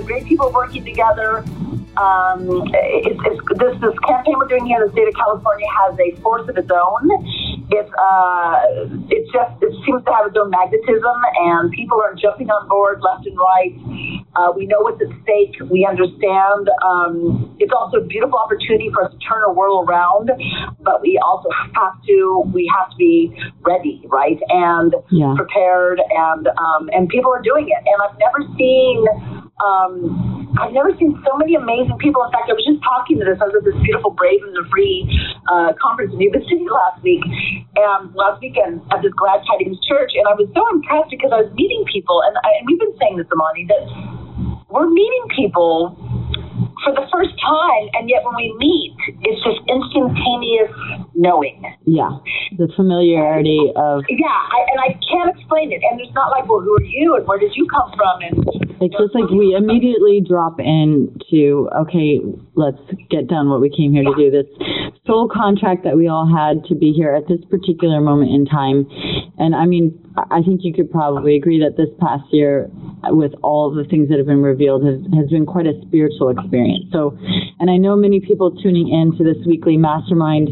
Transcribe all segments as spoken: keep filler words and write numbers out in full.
with great people working together. Um, it's, it's, this, this campaign we're doing here in the state of California has a force of its own. It's uh, it just it seems to have its own magnetism, and people are jumping on board left and right. Uh, we know what's at stake. We understand. Um, it's also a beautiful opportunity for us to turn our world around, but we also have to we have to be ready, right, and yeah. prepared, and um, and people are doing it. And I've never seen. Um, I've never seen so many amazing people. In fact, I was just talking to this. I was at this beautiful Brave and the Free uh, conference in Yuba City last week, um, last weekend at this Glad Tidings Church, and I was so impressed because I was meeting people, and, I, and we've been saying this, Amani, that we're meeting people for the first time, and yet when we meet, it's just instantaneous knowing. Yeah, the familiarity of... Yeah, I, and I can't explain it. And it's not like, well, who are you, and where did you come from? And it's just like we immediately drop into, okay, let's get done what we came here yeah. to do. This soul contract that we all had to be here at this particular moment in time. And, I mean, I think you could probably agree that this past year, with all the things that have been revealed, has, has been quite a spiritual experience. So, and I know many people tuning in to this weekly mastermind.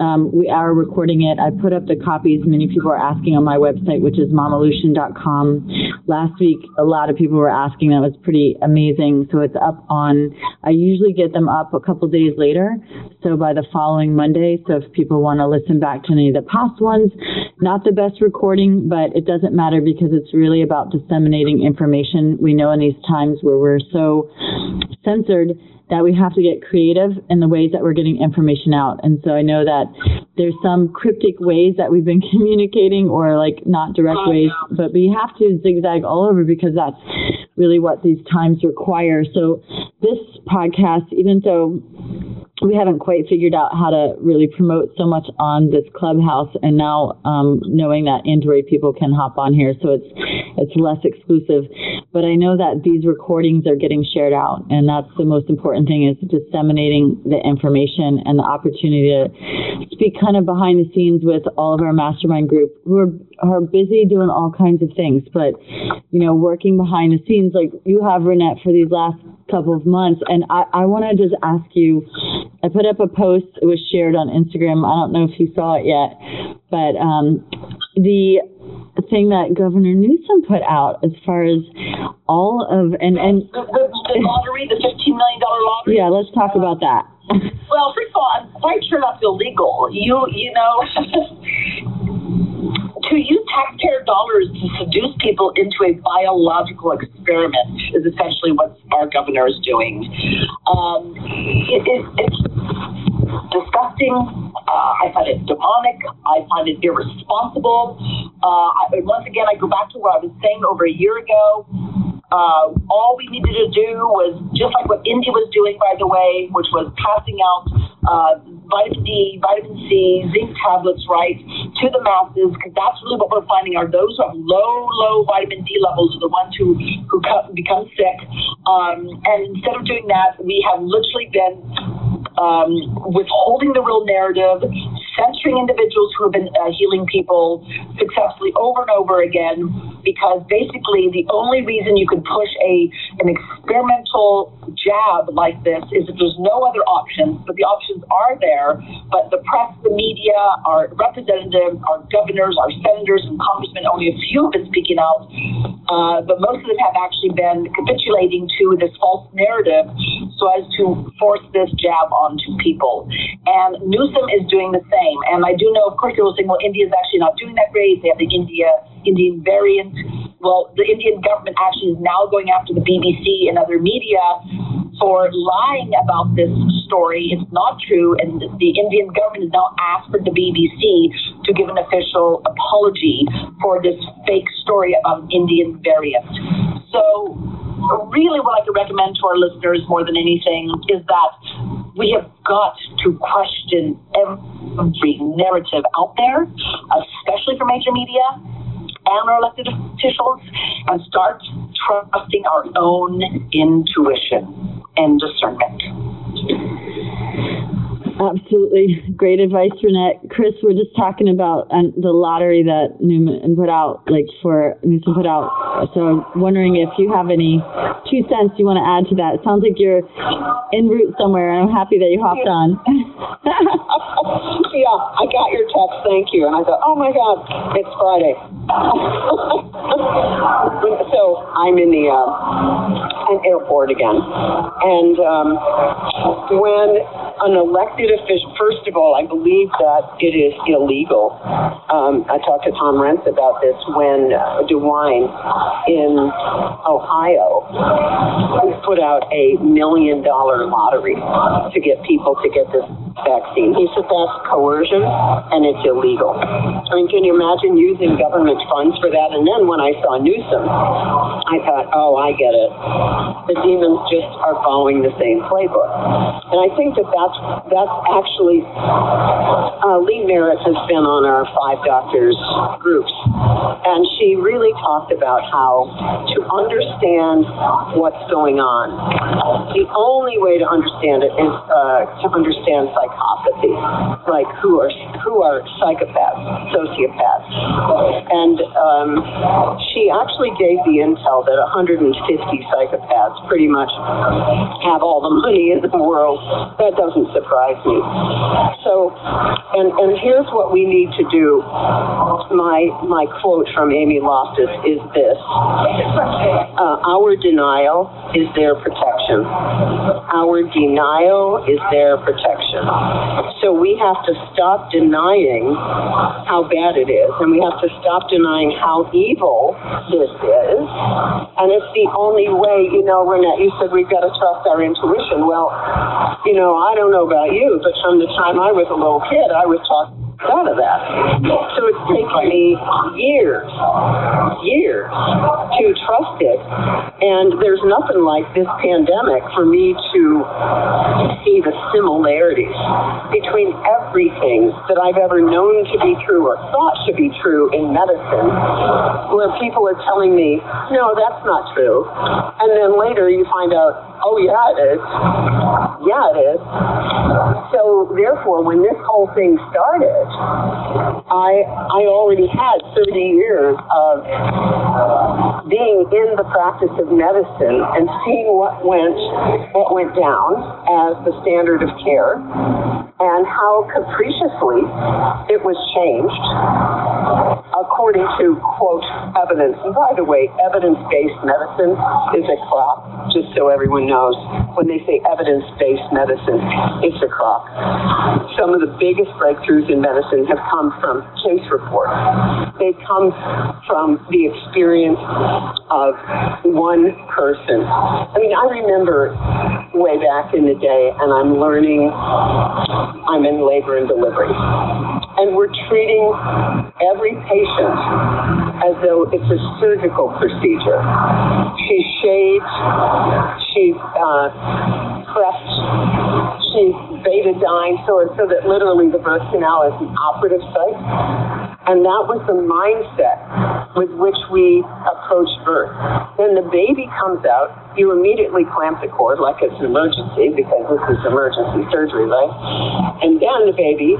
Um, we are recording it. I put up the copies. Many people are asking on my website, which is mamalution dot com. Last week, a lot of people were asking. That was pretty amazing. So it's up on, I usually get them up a couple days later. So by the following Monday. So if people want to listen back to any of the past ones, not the best recording, but it doesn't matter because it's really about disseminating information. We know in these times where we're so censored that we have to get creative in the ways that we're getting information out. And so I know that there's some cryptic ways that we've been communicating or like not direct oh, ways, no. but we have to zigzag all over because that's really what these times require. So this podcast, even though we haven't quite figured out how to really promote so much on this Clubhouse, and now um, knowing that Android people can hop on here, so it's it's less exclusive. But I know that these recordings are getting shared out, and that's the most important thing, is disseminating the information and the opportunity to speak kind of behind the scenes with all of our mastermind group who are, are busy doing all kinds of things. But, you know, working behind the scenes, like you have, Renette, for these last couple of months. And I, I want to just ask you, I put up a post. It was shared on Instagram. I don't know if you saw it yet, but um, the thing that Governor Newsom put out as far as all of and and the, the, the lottery, the fifteen million dollars lottery. Yeah, let's talk uh, about that. Well, first of all, I'm quite sure that's illegal. You you know, to use taxpayer dollars to seduce people into a biological experiment is essentially what our governor is doing. Um, it, it, it's. disgusting. Uh, I find it demonic. I find it irresponsible. Uh, I, once again, I go back to what I was saying over a year ago. Uh, all we needed to do was, just like what India was doing, by the way, which was passing out uh, vitamin D, vitamin C, zinc tablets, right, to the masses, because that's really what we're finding are those who have low, low vitamin D levels are the ones who, who come, become sick. Um, and instead of doing that, we have literally been Um, withholding the real narrative, censoring individuals who have been uh, healing people successfully over and over again, because basically the only reason you could push a an experimental jab like this is if there's no other options. But the options are there, but the press, the media, our representatives, our governors, our senators and congressmen, only a few have been speaking out, uh, but most of them have actually been capitulating to this false narrative so as to force this jab onto people. And Newsom is doing the same. And I do know, of course, people will say, well, India is actually not doing that great. They have the India Indian variant. Well, the Indian government actually is now going after the B B C and other media for lying about this story. It's not true. And the Indian government has now asked for the B B C to give an official apology for this fake story about Indian variant. So really what I could recommend to our listeners more than anything is that we have got to question every narrative out there, especially for major media and our elected officials, and start trusting our own intuition and discernment. Absolutely. Great advice, Renette. Chris, we're just talking about um, the lottery that Newsom put out, like for Newsom put out. So I'm wondering if you have any two cents you want to add to that. It sounds like you're en route somewhere, and I'm happy that you hopped on. Yeah, I got your text. Thank you. And I thought, oh, my God, it's Friday. So I'm in the uh, an airport again. And um, when an elected official, first of all, I believe that it is illegal. Um, I talked to Tom Rents about this when uh, DeWine in Ohio put out a million dollar lottery to get people to get this vaccine. He said that's coercion and it's illegal. I mean, can you imagine using government funds for that? And then when I saw Newsom, I thought, oh, I get it. The demons just are following the same playbook. And I think that that's, that's actually, uh, Lee Merritt has been on our Five Doctors groups, and she really talked about how to understand what's going on. The only way to understand it is uh, to understand psychopathy, like who are who are psychopaths, sociopaths, and um, she actually gave the intel that one hundred fifty psychopaths pretty much have all the money in the world. That doesn't surprise me. So, and and here's what we need to do. My my quote from Amy Loftus is this: uh, our denial is their protection. Our denial is their protection. So we have to stop denying how bad it is, and we have to stop denying how evil this is. And it's the only way, you know, Renette, you said we've got to trust our intuition. Well, you know, I don't know about you, but from the time I was a little kid, I was taught out of that. So it's taken me years, years to trust it. And there's nothing like this pandemic for me to see the similarities between everything that I've ever known to be true or thought to be true in medicine, where people are telling me, no, that's not true. And then later you find out, oh, yeah, it is. Yeah, it is. So therefore, when this whole thing started, I I already had thirty years of being in the practice of medicine and seeing what went what went down as the standard of care and how capriciously it was changed according to, quote, evidence. And by the way, evidence-based medicine is a crop, just so everyone knows. Knows. When they say evidence-based medicine, it's a crock. Some of the biggest breakthroughs in medicine have come from case reports. They come from the experience of one person. I mean, I remember way back in the day, and I'm learning, I'm in labor and delivery. And we're treating every patient as though it's a surgical procedure. She shaved, she uh, pressed, she betadine, so, so that literally the birth canal is an operative site. And that was the mindset with which we approached birth. Then the baby comes out, you immediately clamp the cord like it's an emergency, because this is emergency surgery, right? And then the baby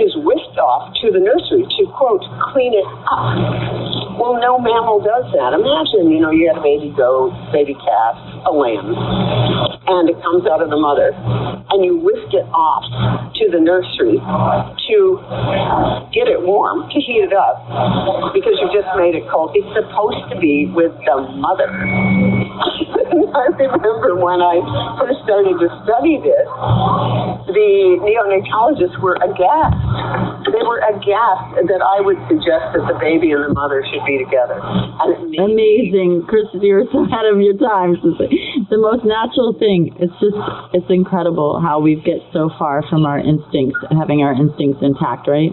is whisked off to the nursery to, quote, clean it up. Well, no mammal does that. Imagine, you know, you had a baby goat, baby calf, a lamb, and it comes out of the mother, and you whisk it off to the nursery to get it warm, to heat it up, because you just made it cold. It's supposed to be with the mother. I remember when I first started to study this, the neonatologists were aghast. They were aghast that I would suggest that the baby and the mother should be together. And it amazing. Chris, you're so ahead of your time. It's the most natural thing. It's just, it's incredible how we get so far from our instincts, having our instincts intact, right?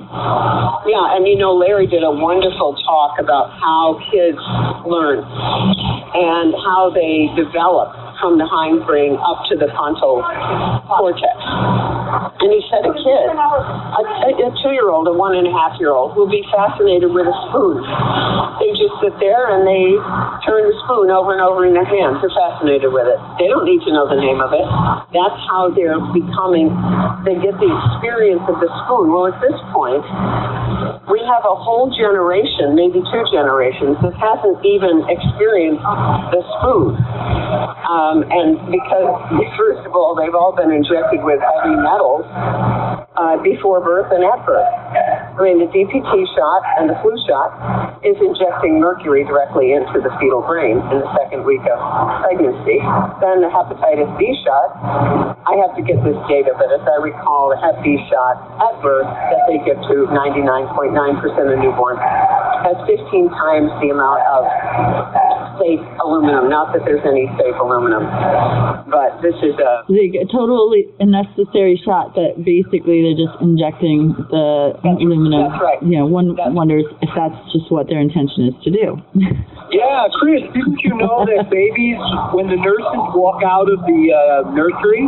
Yeah. And, you know, Larry did a wonderful talk about how kids learn and how they develop from the hindbrain up to the frontal cortex. And he said a kid, a, a two-year-old, a one-and-a-half-year-old, will be fascinated with a spoon. They just sit there and they turn the spoon over and over in their hands. They're fascinated with it. They don't need to know the name of it. That's how they're becoming, they get the experience of the spoon. Well, at this point, we have a whole generation, maybe two generations, that hasn't even experienced the spoon. Um, and because, first of all, they've all been injected with heavy metals uh, before birth and at birth. I mean, the D P T shot and the flu shot is injecting mercury directly into the fetal brain in the second week of pregnancy. Then the hepatitis B shot, I have to get this data, but as I recall, the hep B shot at birth that they give to ninety-nine point nine percent of newborns has fifteen times the amount of safe aluminum. Not that there's any safe aluminum, but this is a like, totally unnecessary shot that basically they're just injecting the that's, aluminum. That's right. You know, one that's, wonders if that's just what their intention is to do. Yeah, Chris, didn't you know that babies, when the nurses walk out of the uh, nursery,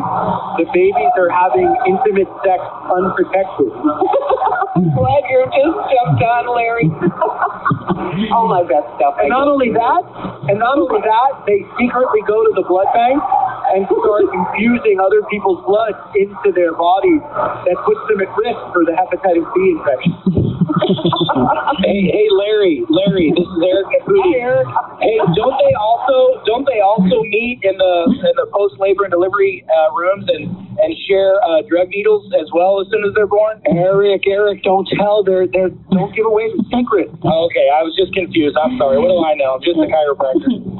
the babies are having intimate sex unprotected? I'm glad you just jumped on, Larry. Oh, my best stuff. And not only that, and not only that, they secretly go to the blood bank and start infusing other people's blood into their bodies. That puts them at risk for the hepatitis B infection. hey, hey, Larry, Larry, this is Eric. Hey, Eric. Hey, don't they also don't they also meet in the in the post labor and delivery uh, rooms and and share uh, drug needles as well as soon as they're born? Eric, Eric, don't tell. They're they're don't give away the secret. Okay, I was just confused. I'm sorry. What do I know? I'm just a chiropractor.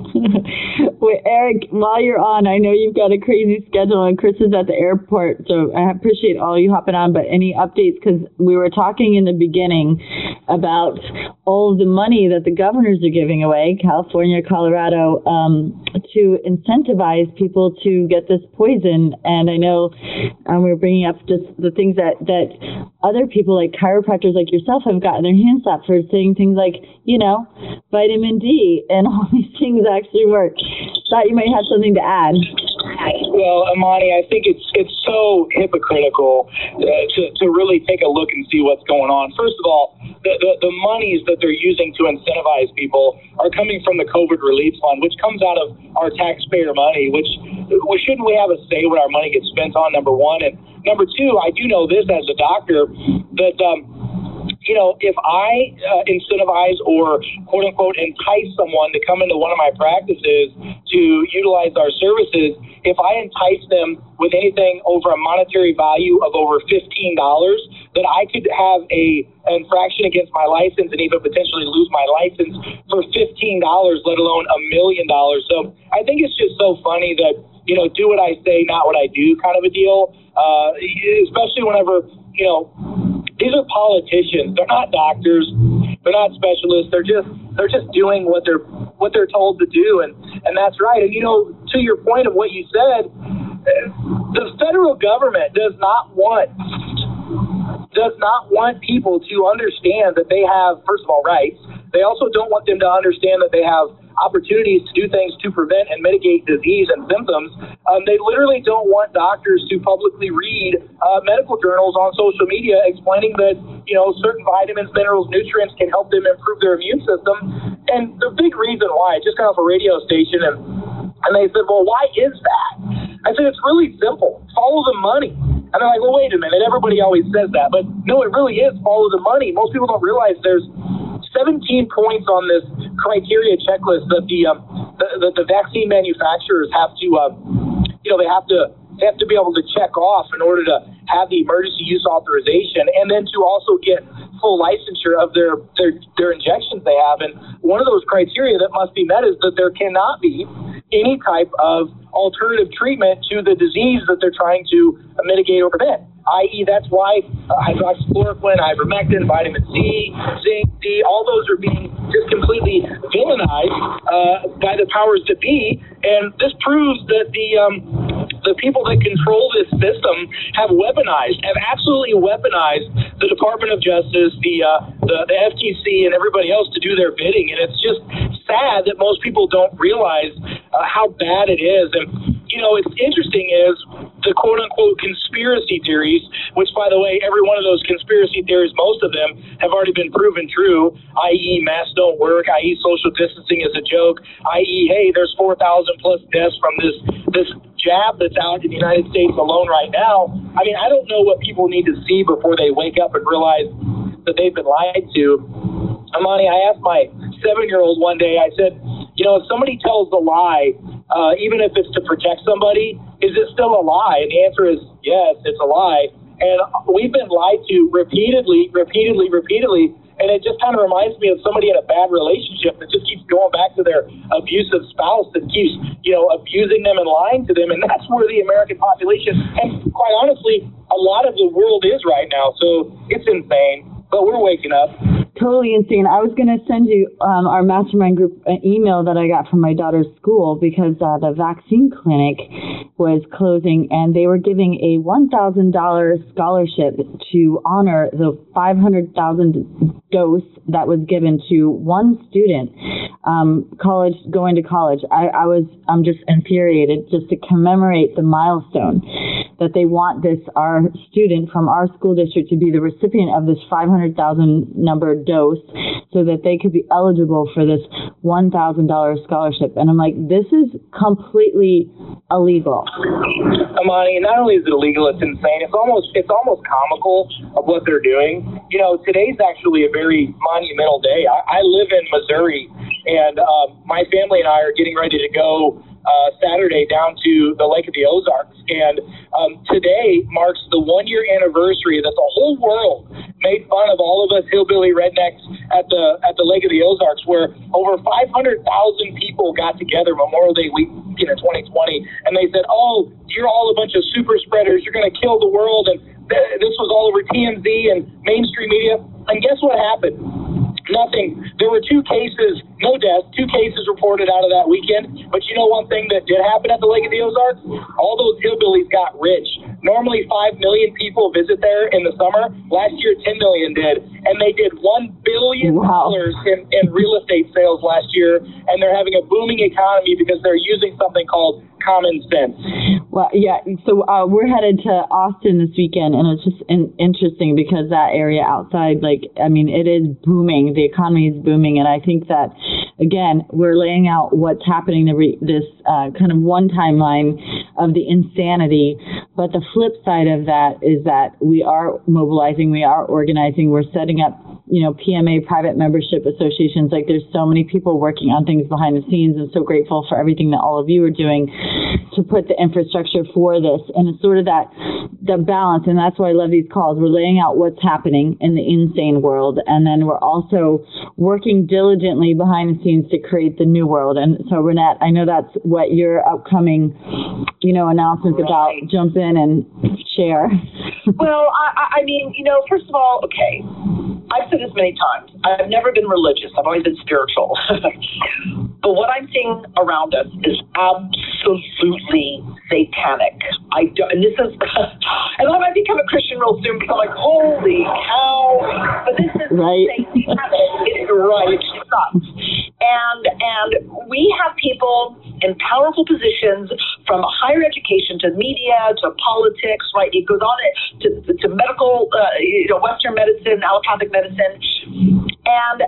Wait, Eric, while you're on, I know you've got a crazy schedule and Chris is at the airport, so I appreciate all you hopping on, but any updates? Because we were talking in the beginning about all the money that the governors are giving away, California, Colorado, um, to incentivize people to get this poison. And I know um, we were bringing up just the things that, that other people like chiropractors like yourself have gotten their hands slapped for, saying things like, you know, vitamin D and all these things that actually work. Thought you might have something to add. Well, Amani, I think it's it's so hypocritical uh, to, to really take a look and see what's going on. First of all, the, the, the monies that they're using to incentivize people are coming from the COVID relief fund, which comes out of our taxpayer money, which well, shouldn't we have a say what our money gets spent on, number one? And number two, I do know this as a doctor, that um, you know, if I uh, incentivize or, quote unquote, entice someone to come into one of my practices to utilize our services, if I entice them with anything over a monetary value of over fifteen dollars, then I could have a an infraction against my license and even potentially lose my license for fifteen dollars, let alone a million dollars. So I think it's just so funny that, you know, do what I say, not what I do kind of a deal, uh, especially whenever, you know, these are politicians. They're not doctors. They're not specialists. They're just they're just doing what they're what they're told to do, and, and that's right. And you know, to your point of what you said, the federal government does not want does not want people to understand that they have, first of all, rights. They also don't want them to understand that they have opportunities to do things to prevent and mitigate disease and symptoms. Um, they literally don't want doctors to publicly read uh, medical journals on social media explaining that, you know, certain vitamins, minerals, nutrients can help them improve their immune system. And the big reason why, I just got off a radio station and, and they said, well, why is that? I said, it's really simple. Follow the money. And they're like, well, wait a minute. Everybody always says that. But no, it really is follow the money. Most people don't realize there's seventeen points on this criteria checklist that the um, the, the, the vaccine manufacturers have to, uh, you know, they have to they have to be able to check off in order to have the emergency use authorization, and then to also get full licensure of their their, their injections they have. And one of those criteria that must be met is that there cannot be any type of alternative treatment to the disease that they're trying to mitigate or prevent. that is, that's why uh, hydroxychloroquine, ivermectin, vitamin C, zinc, D, all those are being just completely villainized uh, by the powers that be, and this proves that the um, the people that control this system have weaponized, have absolutely weaponized the Department of Justice, the uh, the, the F T C, and everybody else to do their bidding, and it's just sad that most people don't realize uh, how bad it is. And you know, it's interesting is to quote-unquote conspiracy theories, which, by the way, every one of those conspiracy theories, most of them, have already been proven true, that is masks don't work, that is social distancing is a joke, that is, hey, there's four thousand plus deaths from this this jab that's out in the United States alone right now. I mean, I don't know what people need to see before they wake up and realize that they've been lied to. Amani, I asked my seven-year-old one day, I said, you know, if somebody tells a lie, uh, even if it's to protect somebody, is it still a lie? And the answer is yes, it's a lie. And we've been lied to repeatedly, repeatedly, repeatedly. And it just kind of reminds me of somebody in a bad relationship that just keeps going back to their abusive spouse that keeps, you know, abusing them and lying to them. And that's where the American population, and quite honestly, a lot of the world is right now. So it's insane. But we're waking up. Totally insane. I was going to send you um, our mastermind group an email that I got from my daughter's school because uh, the vaccine clinic was closing and they were giving a one thousand dollars scholarship to honor the five hundred thousand dose that was given to one student um, college going to college. I, I was I'm just infuriated just to commemorate the milestone that they want this our student from our school district to be the recipient of this five hundred thousand number dose so that they could be eligible for this one thousand dollars scholarship. And I'm like, this is completely illegal. Amani, not only is it illegal, it's insane. It's almost it's almost comical of what they're doing. You know, today's actually a very monumental day. I, I live in Missouri, and uh, my family and I are getting ready to go Uh, Saturday down to the Lake of the Ozarks. And um, today marks the one-year anniversary that the whole world made fun of all of us hillbilly rednecks at the at the Lake of the Ozarks, where over five hundred thousand people got together Memorial Day week in twenty twenty, and they said, oh, you're all a bunch of super spreaders. You're going to kill the world. And th- this was all over T M Z and mainstream media. And guess what happened? Nothing. There were two cases, no deaths, two cases reported out of that weekend. But you know one thing that did happen at the Lake of the Ozarks? All those hillbillies got rich. Normally five million people visit there in the summer. Last year, ten million did. And they did one billion dollars wow. in, in real estate sales last year. And they're having a booming economy because they're using something called common sense. Well, yeah. So uh, we're headed to Austin this weekend, and it's just in- interesting because that area outside, like, I mean, it is booming. The economy is booming, and I think that, again, we're laying out what's happening. The re- this uh, kind of one timeline of the insanity, but the flip side of that is that we are mobilizing, we are organizing, we're setting up, you know, P M A private membership associations. Like, there's so many people working on things behind the scenes, and so grateful for everything that all of you are doing to put the infrastructure for this. And it's sort of that the balance, and that's why I love these calls. We're laying out what's happening in the insane world, and then we're also working diligently behind the scenes to create the new world. And so, Renette, I know that's what your upcoming, you know, announcements right. about. Jump in and share. Well, I, I mean, you know, first of all, okay, I've said this many times. I've never been religious. I've always been spiritual. But what I'm seeing around us is absolutely satanic. I do, and this is, and I might become a Christian real soon because I'm like, holy cow! But this is right. satanic. It's right. And and we have people in powerful positions, from higher education to media to politics, right? It goes on to to, to medical, uh, you know, Western medicine, allopathic medicine, and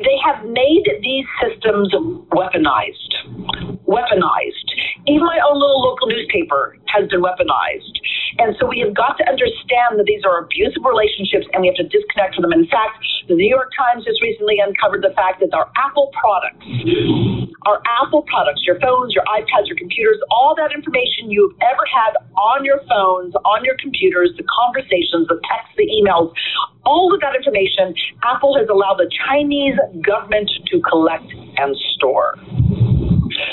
they have made these systems weaponized, weaponized. Even my own little local newspaper has been weaponized. And so we have got to understand that these are abusive relationships and we have to disconnect from them. In fact, the New York Times just recently uncovered the fact that our Apple products, our Apple products, your phones, your iPads, your computers, all that information you've ever had on your phones, on your computers, the conversations, the texts, the emails, all of that information, Apple has allowed the Chinese government to collect and store.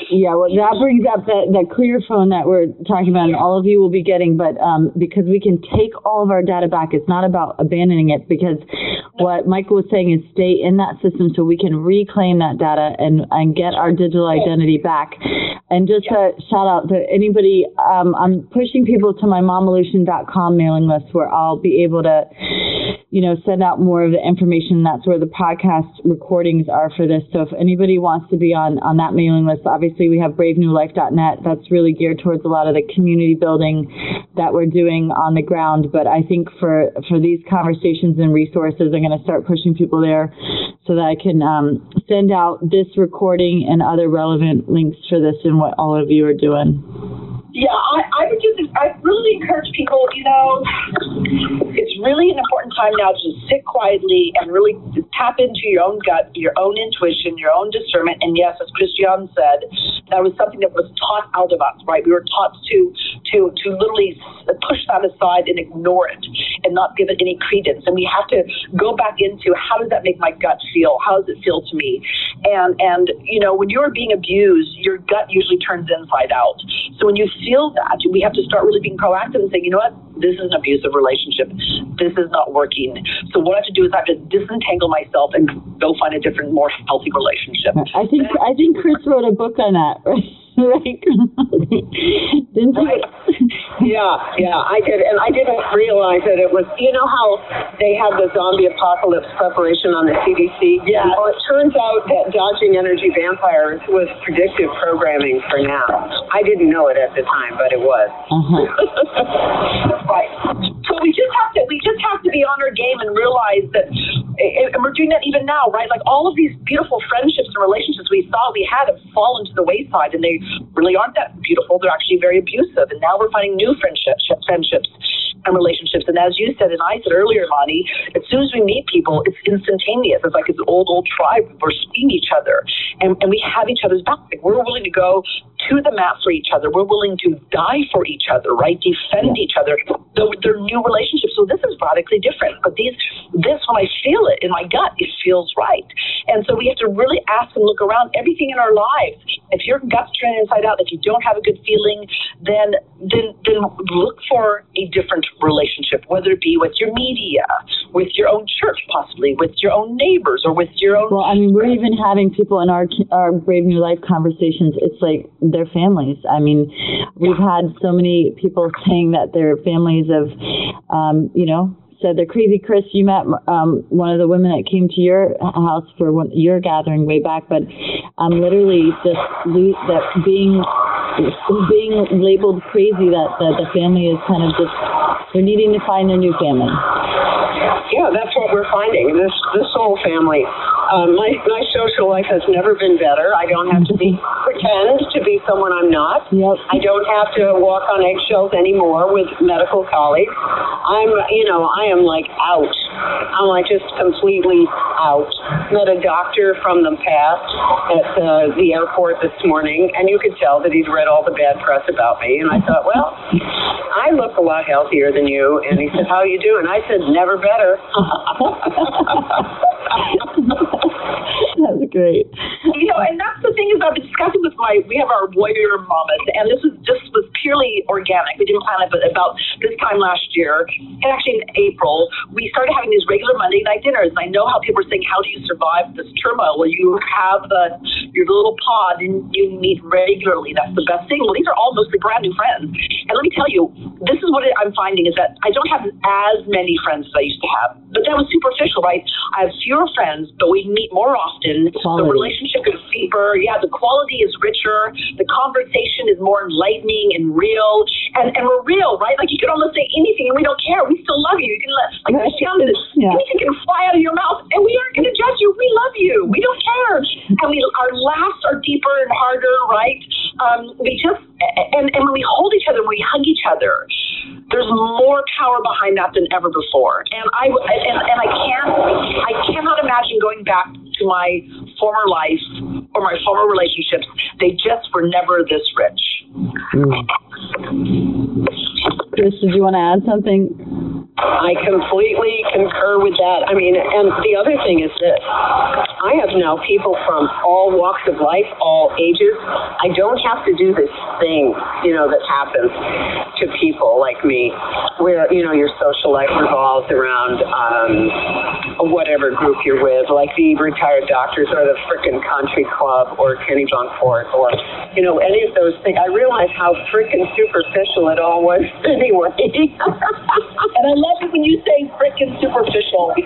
Yeah, well, that brings up that, that clear phone that we're talking about, and all of you will be getting, but um, because we can take all of our data back, it's not about abandoning it, because what Michael was saying is stay in that system so we can reclaim that data and, and get our digital identity back. And just yeah. a shout out to anybody, um, I'm pushing people to my mamalution dot com mailing list where I'll be able to, you know, send out more of the information. That's where the podcast recordings are for this. So if anybody wants to be on, on that mailing list, obviously we have brave new life dot net. That's really geared towards a lot of the community building that we're doing on the ground. But I think for, for these conversations and resources, I'm going to start pushing people there so that I can um, send out this recording and other relevant links for this and what all of you are doing. Yeah, I, I would just, I really encourage people, you know, it's really an important time now to sit quietly and really tap into your own gut, your own intuition, your own discernment. And yes, as Christiane said, that was something that was taught out of us, right? We were taught to, to, to literally push that aside and ignore it and not give it any credence. And we have to go back into how does that make my gut feel? How does it feel to me? And, and you know, when you're being abused, your gut usually turns inside out. So when you feel feel that, we have to start really being proactive and saying, you know what, this is an abusive relationship. This is not working. So what I have to do is I have to disentangle myself and go find a different, more healthy relationship. I think I think Chris wrote a book on that, right? Right. Didn't right. Yeah, yeah, I did. And I didn't realize that it was, you know how they have the zombie apocalypse preparation on the C D C? Yeah. Well, it turns out that dodging energy vampires was predictive programming for now. I didn't know it at the time, but it was. Uh-huh. Right. So we just have to, we just have to be on our game and realize that, and we're doing that even now, right? Like all of these beautiful friendships and relationships we thought we had have fallen to the wayside, and they really aren't that beautiful. They're actually very abusive. And now we're finding new friendships, friendships and relationships. And as you said, and I said earlier, Amani, as soon as we meet people, it's instantaneous. It's like it's an old, old tribe. We're seeing each other. And, and we have each other's back. Like we're willing to go to the mat for each other. We're willing to die for each other, right? Defend each other. So they're new relationships. So this is radically different. But these, this, when I feel it in my gut, it feels right. And so we have to really ask and look around everything in our lives. If your gut's turned inside out, if you don't have a good feeling, then then then look for a different relationship, whether it be with your media, with your own church, possibly, with your own neighbors, or with your own... Well, I mean, we're even having people in our our Brave New Life conversations. It's like their families. I mean, we've had so many people saying that their families have, um, you know, said they're crazy. Chris, you met um, one of the women that came to your house for one, your gathering way back, but I'm um, literally just lo- that being being labeled crazy, that, that the family is kind of just, they're needing to find their new family. Yeah, that's what we're finding, this this whole family. Um, my, my social life has never been better. I don't have to be pretend to be someone I'm not. Yep. I don't have to walk on eggshells anymore with medical colleagues. I'm, you know, I am like out. I'm like just completely out. Met a doctor from the past at the, the airport this morning, and you could tell that he'd read all the bad press about me. And I thought, well, I look a lot healthier than you. And he said, how are you doing? I said, never better. That's great. You know, and that's the thing is I've been discussing with my, we have our warrior mamas, and this was just was purely organic. We didn't plan it, but about this time last year, and actually in April, we started having these regular Monday night dinners. And I know how people are saying, how do you survive this turmoil? Well, you have the, your little pod and you meet regularly. That's the best thing. Well, these are all mostly brand new friends. And let me tell you, this is what I'm finding is that I don't have as many friends as I used to have, but that was superficial, right? I have fewer friends, but we meet more often. Quality. The relationship is deeper. Yeah, the quality is richer. The conversation is more enlightening and real. And, and we're real, right? Like you could almost say anything, and we don't care. We still love you. You can let like right. Christiane, yeah. anything can fly out of your mouth, and we aren't going to judge you. We love you. We don't care. And we our laughs are deeper and harder, right? Um, we just and and when we hold each other, when we hug each other, there's more power behind that than ever before. And I and, and I can't I cannot imagine going back to my former life or my former relationships. They just were never this rich. Mm. Chris, did you want to add something? I completely concur with that. I mean, and the other thing is this. I have now people from all walks of life, all ages. I don't have to do this thing, you know, that happens to people like me where, you know, your social life revolves around um, whatever group you're with, like the retired doctors or the frickin' country club or Kenny Bunkport or, you know, any of those things. I realize how frickin' superficial it all was anyway. And I love it when you say frickin' superficial. I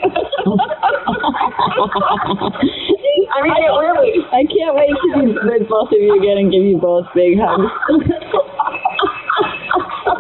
mean, I, really, I can't wait to be with both of you again and give you both big hugs.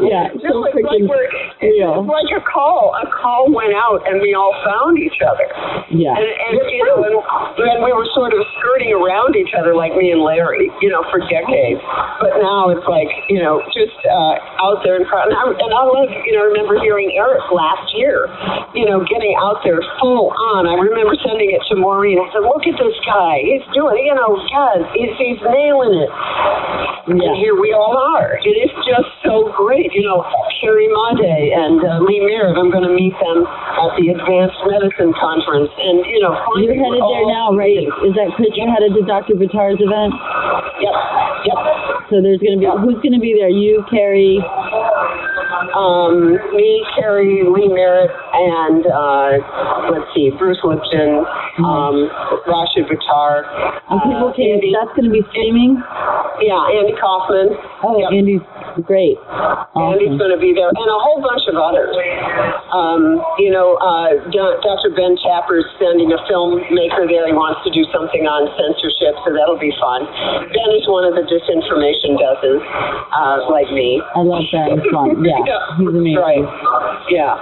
Yeah, it's so freaking real. It's like a call. A call went out, and we all found each other. Yeah. And, and you know, and, and we were sort of skirting around each other, like me and Larry, you know, for decades. But now it's like, you know, just uh, out there in front. And I, and I love, you know, I remember hearing Eric last year, you know, getting out there full on. I remember sending it to Maureen. I said, look at this guy. He's doing, you know, God, he's, he's nailing it. Yeah. And here we all are. It is just so great. You know, Carrie Made and uh, Lee Merritt, I'm going to meet them at the Advanced Medicine Conference. And, you know, you're headed there now, right? Is that Chris? You're headed to Doctor Buttar's event? Yep. Yep. So there's going to be, yep. Who's going to be there? You, Carrie? Um, me, Carrie, Lee Merritt, and, uh, let's see, Bruce Lipton, mm-hmm. um, Rashid Buttar. And people uh, can, Andy, that's going to be streaming? Yeah, Andy Kaufman. Oh, yep. Andy's great. Awesome. Andy's going to be there, and a whole bunch of others. Um, you know, uh, Doctor Ben Tapper's sending a filmmaker there. He wants to do something on censorship, so that'll be fun. Ben is one of the disinformation dozens, uh, like me. I love that. It's fun. Yeah, yeah. He's amazing. Right. Yeah.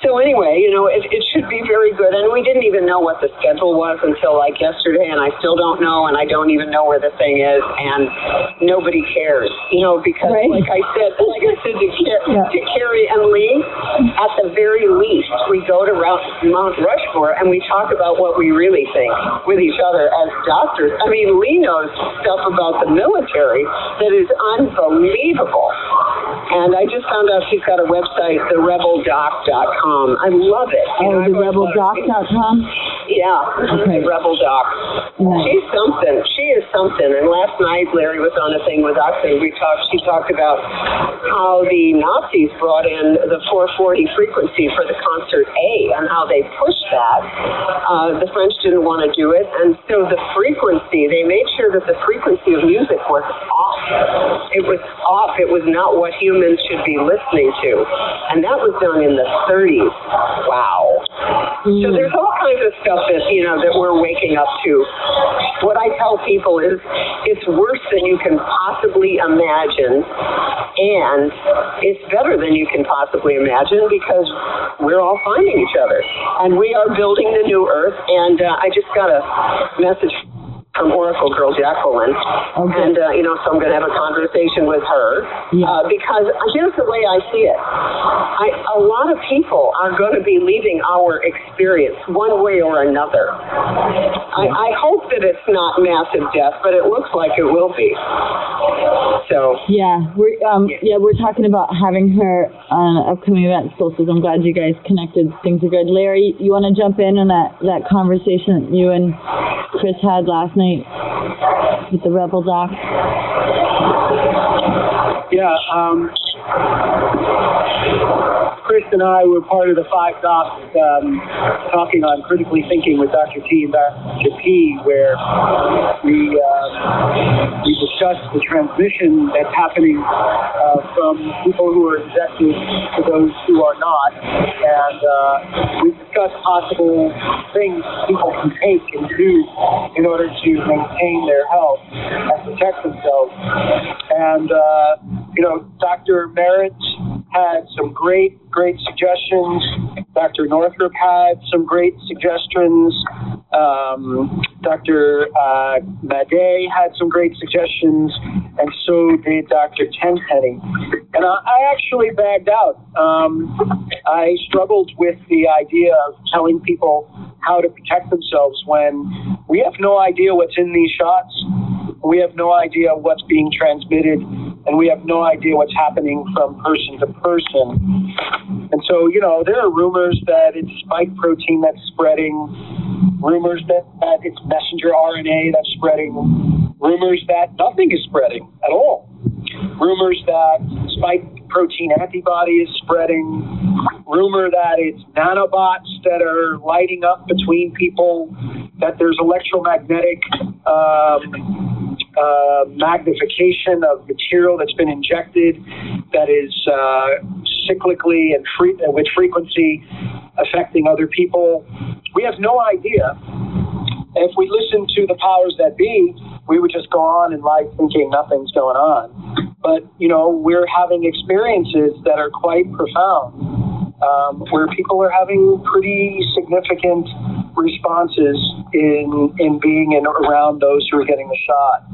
So anyway, you know, it, it should be very good. And we didn't even know what the schedule was until like yesterday, and I still don't know, and I don't even know where the thing is, and nobody cares, you know, because right. like I said, like I said to, Car- yeah. to Carrie and Lee, at the very least, we go to Mount Rushmore and we talk about what we really think with each other as doctors. I mean, Lee knows stuff about the military that is unbelievable. And I just found out she's got a website, the rebel doc dot com. Um, I love it. You oh, know, the rebel doc dot com? Yeah, okay. The rebel doc. Nice. She's something. She is something. And last night, Larry was on a thing with us, and we talked. She talked about how the Nazis brought in the four forty frequency for the concert A and how they pushed that. Uh, the French didn't want to do it. And so the frequency, they made sure that the frequency of music was off. It was off. It was not what humans should be listening to. And that was done in the thirties. Wow. Mm. So there's all kinds of stuff that, you know, that we're waking up to. What I tell people is it's worse than you can possibly imagine, and it's better than you can possibly imagine because we're all finding each other. And we are building the new earth, and uh, I just got a message from Oracle Girl Jacqueline, okay. and uh, you know, so I'm going to have a conversation with her, yeah. uh, because here's the way I see it. I, a lot of people are going to be leaving our experience one way or another. I, I hope that it's not massive death, but it looks like it will be. So yeah, we're um, yeah. yeah, we're talking about having her on an upcoming event, Solstice. I'm glad you guys connected. Things are good. Larry, you want to jump in on that that conversation that you and Chris had last night? With the Rebel Doc. Yeah, um, Chris and I were part of the Five Docs um, talking on critically thinking with Doctor T and Doctor P, where we uh, we discussed the transmission that's happening uh, from people who are infected to those who are not, and uh, we discussed possible things people can take and do in order to maintain their health and protect themselves. And uh, you know, Doctor Merritt had some great, great suggestions. Doctor Northrup had some great suggestions. Um, Doctor Uh, Madej had some great suggestions, and so did Doctor Tenpenny. And I, I actually bagged out. Um, I struggled with the idea of telling people how to protect themselves when we have no idea what's in these shots, we have no idea what's being transmitted, and we have no idea what's happening from person to person. And so, you know, there are rumors that it's spike protein that's spreading, rumors that, that it's messenger R N A that's spreading, rumors that nothing is spreading at all, rumors that spike protein antibody is spreading, rumor that it's nanobots that are lighting up between people, that there's electromagnetic um, uh, magnification of material that's been injected that is uh, cyclically and fre- with frequency affecting other people. We have no idea. If we listen to the powers that be, we would just go on in life thinking nothing's going on. But, you know, we're having experiences that are quite profound, um, where people are having pretty significant responses in in being in around those who are getting the shot.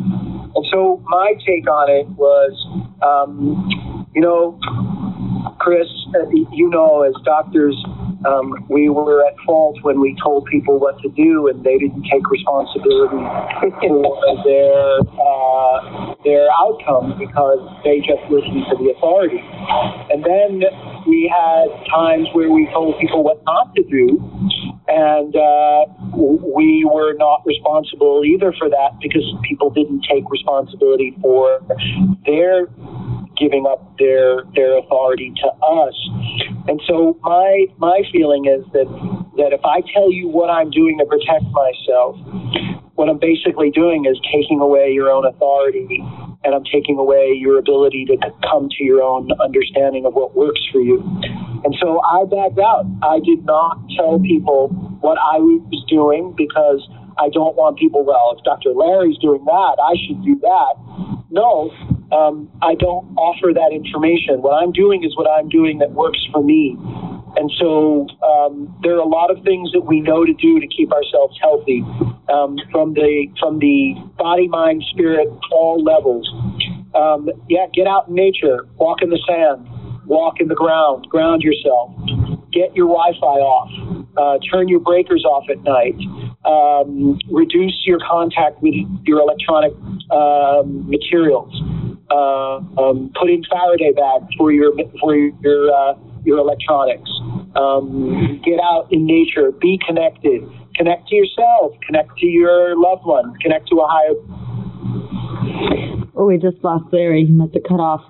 And so my take on it was, um, you know, Chris, you know, as doctors, Um, we were at fault when we told people what to do, and they didn't take responsibility for their uh, their outcome because they just listened to the authority. And then we had times where we told people what not to do, and uh, we were not responsible either for that because people didn't take responsibility for their giving up their their authority to us. And so my my feeling is that that if I tell you what I'm doing to protect myself, what I'm basically doing is taking away your own authority, and I'm taking away your ability to come to your own understanding of what works for you. And so I backed out. I did not tell people what I was doing because I don't want people, well, if Doctor Larry's doing that, I should do that. No, um, I don't offer that information. What I'm doing is what I'm doing that works for me. And so um, there are a lot of things that we know to do to keep ourselves healthy, um, from the from the body, mind, spirit, all levels. Um, yeah, get out in nature, walk in the sand, walk in the ground, ground yourself, get your Wi-Fi off. Uh, turn your breakers off at night, um, reduce your contact with your electronic uh, materials, uh, um, put in Faraday bags for your for your uh, your electronics. Um, get out in nature, be connected, connect to yourself, connect to your loved one, connect to a higher. Oh, we just lost Larry. He must have cut off.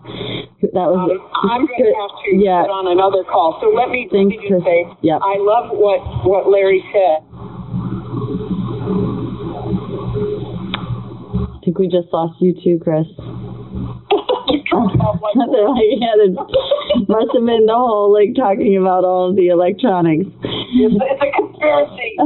That was. Um, I'm going to have to yeah. get on another call. So let me Thanks just say, yeah. I love what, what Larry said. I think we just lost you too, Chris. It must have been the whole, like, talking about all of the electronics. It's, it's a conspiracy.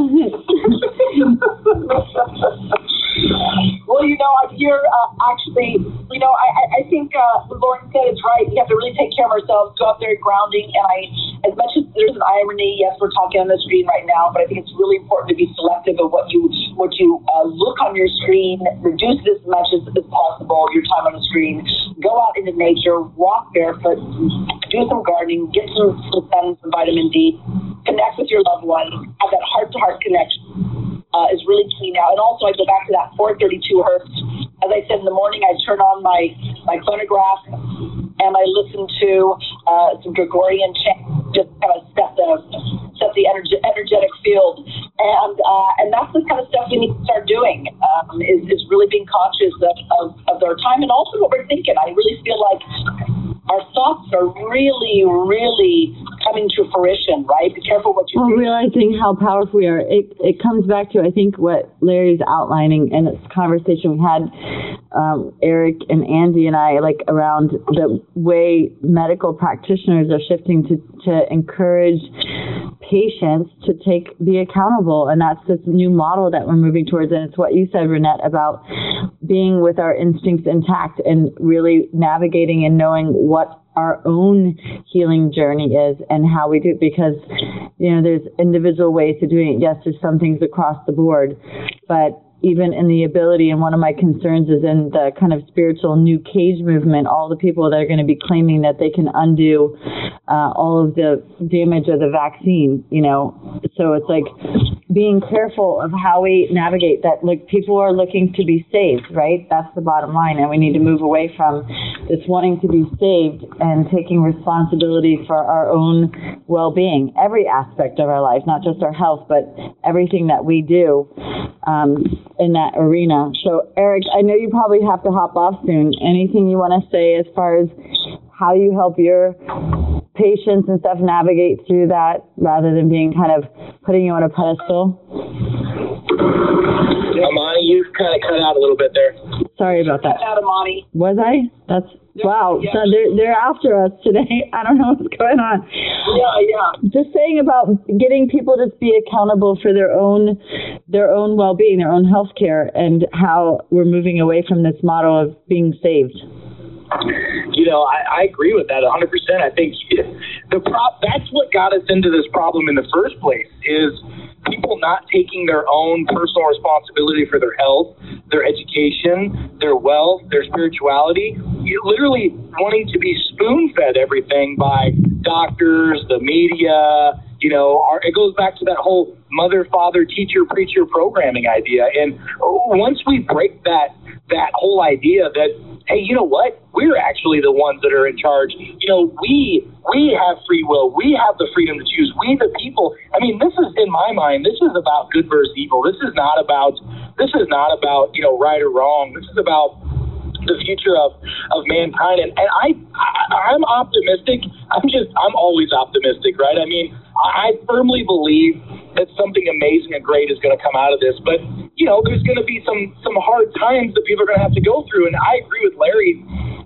Well, you know, I'm here, uh, actually, you know, I, I think uh, what Lauren said is right. We have to really take care of ourselves, go out there grounding. And I, as much as there's an irony, yes, we're talking on the screen right now, but I think it's really important to be selective of what you what you uh, look on your screen, reduce it as much as, as possible, your time on the screen. Go out into nature, walk barefoot, do some gardening, get some sun, some vitamin D, connect with your loved one, have that heart-to-heart connection. Uh, is really key now. And also I go back to that four thirty-two hertz. As I said, in the morning I turn on my, my phonograph and I listen to uh, some Gregorian chant, just kind of set the, set the energe- energetic field. And uh, and that's the kind of stuff we need to start doing, um, is, is really being conscious of, of, of our time and also what we're thinking. I really feel like our thoughts are really, really coming to fruition, right? Be careful what you well, do. Realizing how powerful we are. It it comes back to, I think, what Larry's outlining, and it's a conversation we had, um, Eric and Andy and I, like, around the way medical practitioners are shifting to, to encourage patients to take be accountable. And that's this new model that we're moving towards. And it's what you said, Renette, about being with our instincts intact and really navigating and knowing what our own healing journey is and how we do it, because, you know, there's individual ways to doing it. Yes, there's some things across the board, but even in the ability, and one of my concerns is in the kind of spiritual new cage movement, all the people that are going to be claiming that they can undo uh, all of the damage of the vaccine, you know. So it's like, being careful of how we navigate that. Like, people are looking to be saved, right? That's the bottom line. And we need to move away from this wanting to be saved and taking responsibility for our own well-being, every aspect of our life, not just our health, but everything that we do um, in that arena. So, Eric, I know you probably have to hop off soon. Anything you want to say as far as how you help your patients and stuff navigate through that, rather than being kind of putting you on a pedestal? Amani, you kind of cut out a little bit there. Sorry about that. Cut out, Amani. Was I? That's yeah, wow. Yeah. So they're they're after us today. I don't know what's going on. Yeah, yeah. Just saying about getting people to be accountable for their own their own well being, their own health care, and how we're moving away from this model of being saved. You know, I, I agree with that one hundred percent. I think the prop, that's what got us into this problem in the first place, is people not taking their own personal responsibility for their health, their education, their wealth, their spirituality. You're literally wanting to be spoon-fed everything by doctors, the media. You know, our, it goes back to that whole mother, father, teacher, preacher programming idea. And oh, once we break that, that whole idea that, hey, you know what? We're actually the ones that are in charge. You know, we we have free will. We have the freedom to choose. We, the people. I mean, this is, in my mind, this is about good versus evil. This is not about, this is not about, you know, right or wrong. This is about the future of, of mankind. And, and I, I, I'm optimistic. I'm just, I'm always optimistic, right? I mean, I firmly believe that something amazing and great is going to come out of this. But, you know, there's going to be some, some hard times that people are going to have to go through. And I agree with Larry.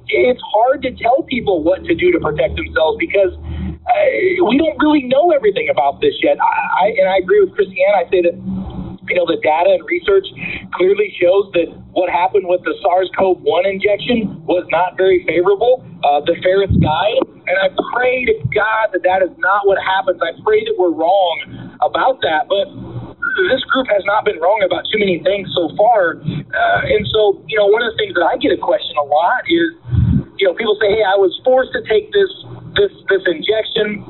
It's hard to tell people what to do to protect themselves, because uh, we don't really know everything about this yet. I, I And I agree with Christiane. I say that, you know, the data and research clearly shows that what happened with the SARS-C o V one injection was not very favorable. Uh, the ferrets died. And I pray to God that that is not what happens. I pray that we're wrong about that. But this group has not been wrong about too many things so far. Uh, and so, you know, one of the things that I get a question a lot is, you know, people say, hey, I was forced to take this this this injection,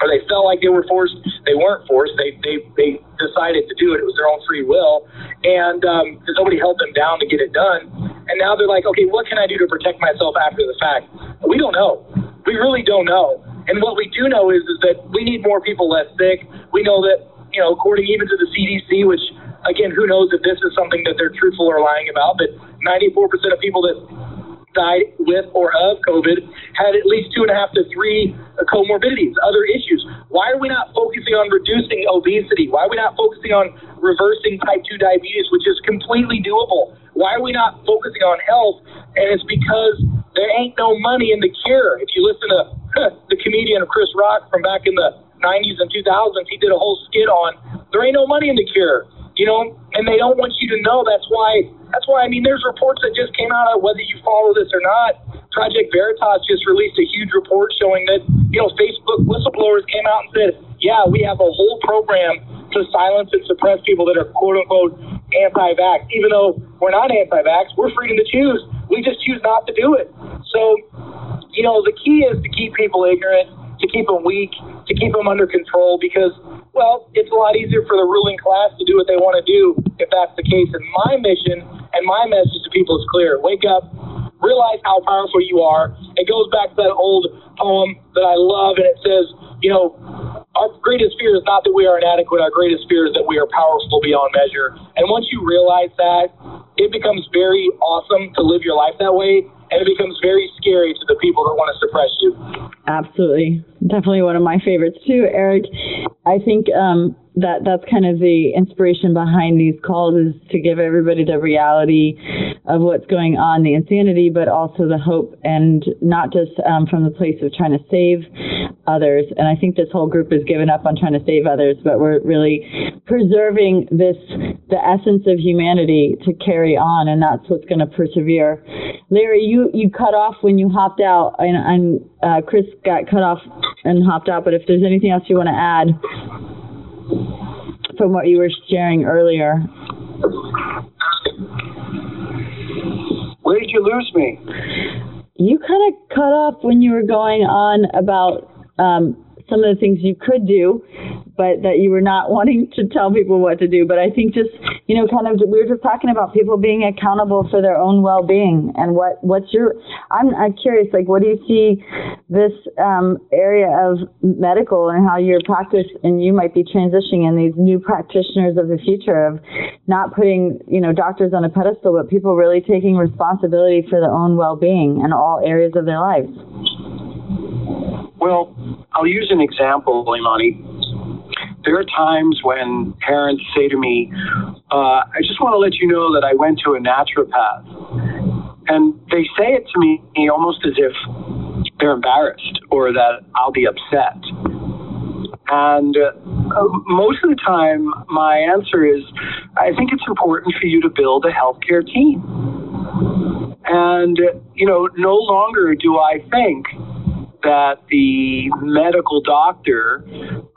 or they felt like they were forced. They weren't forced. They they they decided to do it. It was their own free will, and um, nobody held them down to get it done. And now they're like, okay, what can I do to protect myself after the fact? We don't know. We really don't know. And what we do know is is that we need more people less sick. We know that, you know, according even to the C D C, which again, who knows if this is something that they're truthful or lying about, but ninety-four percent of people that died with or of COVID had at least two and a half to three comorbidities, other issues. Why are we not focusing on reducing obesity? Why are we not focusing on reversing type two diabetes, which is completely doable? Why are we not focusing on health? And it's because there ain't no money in the cure. If you listen to the comedian Chris Rock from back in the nineties and two thousands, he did a whole skit on there ain't no money in the cure. You know, and they don't want you to know. That's why, that's why, I mean, there's reports that just came out, of whether you follow this or not. Project Veritas just released a huge report showing that, you know, Facebook whistleblowers came out and said, yeah, we have a whole program to silence and suppress people that are quote unquote anti-vax. Even though we're not anti-vax, we're freedom to choose. We just choose not to do it. So, you know, the key is to keep people ignorant, to keep them weak, to keep them under control, because, well, it's a lot easier for the ruling class to do what they want to do if that's the case. And my mission and my message to people is clear. Wake up, realize how powerful you are. It goes back to that old poem that I love, and it says, you know, our greatest fear is not that we are inadequate. Our greatest fear is that we are powerful beyond measure. And once you realize that, it becomes very awesome to live your life that way. And it becomes very scary to the people that want to suppress you. Absolutely. Definitely one of my favorites too, Eric. I think um, that that's kind of the inspiration behind these calls, is to give everybody the reality of what's going on, the insanity, but also the hope, and not just um, from the place of trying to save others. And I think this whole group has given up on trying to save others, but we're really preserving this, the essence of humanity, to carry on, and that's what's going to persevere. Larry, you, you cut off when you hopped out, and, and uh, Chris got cut off and hopped out, but if there's anything else you want to add from what you were sharing earlier. Where did you lose me? You kind of cut off when you were going on about um, some of the things you could do, but that you were not wanting to tell people what to do. But I think just, you know, kind of, we were just talking about people being accountable for their own well-being and what, what's your, I'm, I'm curious, like, what do you see this um, area of medical and how your practice and you might be transitioning in these new practitioners of the future of not putting, you know, doctors on a pedestal, but people really taking responsibility for their own well-being in all areas of their lives? Well, I'll use an example, Imani. There are times when parents say to me, uh, I just want to let you know that I went to a naturopath. And they say it to me almost as if they're embarrassed or that I'll be upset. And uh, most of the time, my answer is, I think it's important for you to build a healthcare team. And, uh, you know, no longer do I think that the medical doctor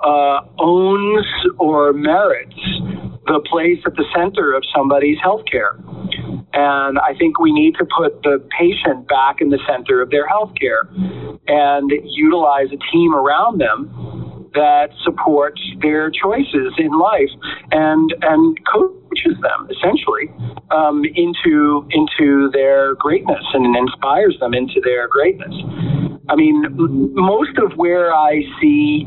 uh, owns or merits the place at the center of somebody's healthcare. And I think we need to put the patient back in the center of their healthcare and utilize a team around them that supports their choices in life and and coaches them essentially um, into into their greatness and inspires them into their greatness. I mean, most of where I see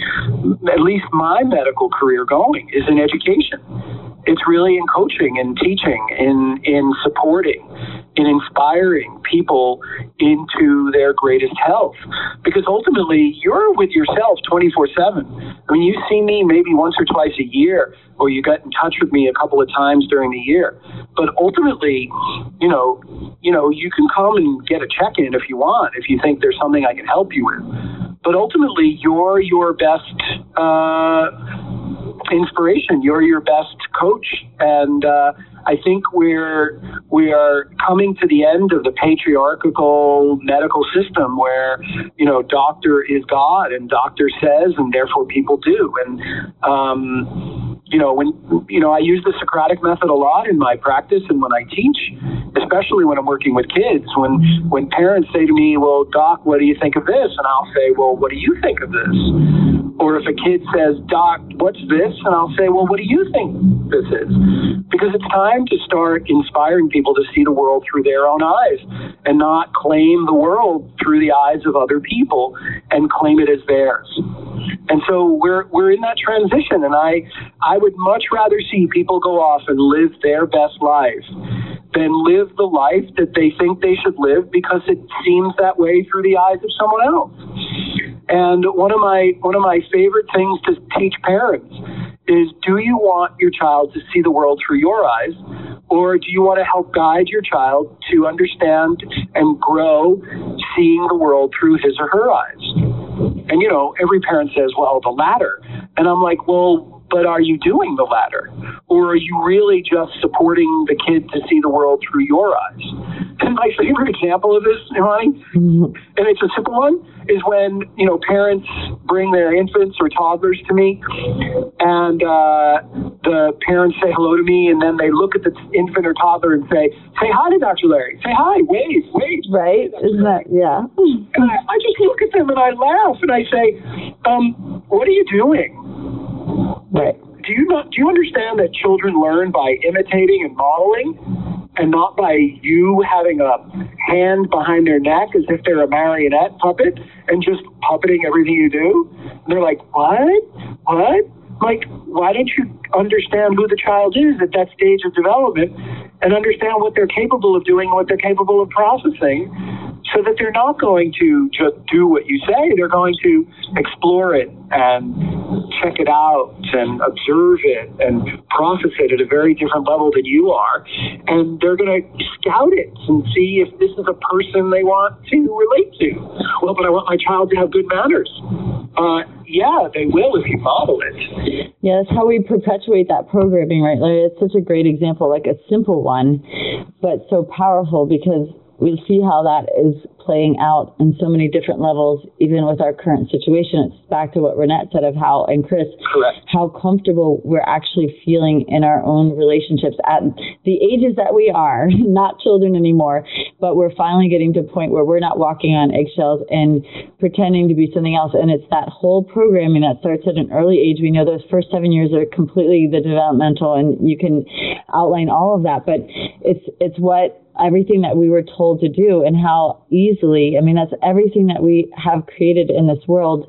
at least my medical career going is in education. It's really in coaching and teaching, in, in supporting, in inspiring people into their greatest health. Because ultimately, you're with yourself twenty-four seven. I mean, you see me maybe once or twice a year, or you got in touch with me a couple of times during the year. But ultimately, you know, you know, you can come and get a check-in if you want, if you think there's something I can help you with. But ultimately, you're your best uh inspiration. You're your best coach, and uh, I think we're we are coming to the end of the patriarchal medical system where, you know, doctor is God and doctor says, and therefore people do. And um, you know, when you know, I use the Socratic method a lot in my practice, and when I teach, especially when I'm working with kids, when when parents say to me, "Well, doc, what do you think of this?" and I'll say, "Well, what do you think of this?" Or if a kid says, "Doc, what's this?" and I'll say, "Well, what do you think this is?" Because it's time to start inspiring people to see the world through their own eyes and not claim the world through the eyes of other people and claim it as theirs. And so we're we're in that transition, and I I would much rather see people go off and live their best life than live the life that they think they should live because it seems that way through the eyes of someone else. And one of my one of my favorite things to teach parents is, do you want your child to see the world through your eyes, or do you want to help guide your child to understand and grow seeing the world through his or her eyes? And, you know, every parent says, well, the latter. And I'm like, well, but are you doing the latter? Or are you really just supporting the kid to see the world through your eyes? And my favorite example of this, Imani, and it's a simple one, is when, you know, parents bring their infants or toddlers to me, and uh, the parents say hello to me, and then they look at the infant or toddler and say, say hi to Doctor Larry. Say hi, wave, wave. Right? Isn't that, yeah. And I, I just look at them and I laugh and I say, um, what are you doing? Right. Do you not, do you understand that children learn by imitating and modeling and not by you having a hand behind their neck as if they're a marionette puppet and just puppeting everything you do? And they're like, what? What? Like, why don't you understand who the child is at that stage of development and understand what they're capable of doing, what they're capable of processing, so that they're not going to just do what you say. They're going to explore it and check it out and observe it and process it at a very different level than you are. And they're going to scout it and see if this is a person they want to relate to. Well, but I want my child to have good manners. Uh, yeah, they will if you model it. Yeah, that's how we perpetuate that programming, right, Larry? It's such a great example, like a simple one, but so powerful, because we see how that is playing out in so many different levels, even with our current situation. It's back to what Renette said of how, and Chris, correct, how comfortable we're actually feeling in our own relationships at the ages that we are, not children anymore, but we're finally getting to a point where we're not walking on eggshells and pretending to be something else. And it's that whole programming that starts at an early age. We know those first seven years are completely the developmental, and you can outline all of that, but it's it's what everything that we were told to do, and how easily, I mean, that's everything that we have created in this world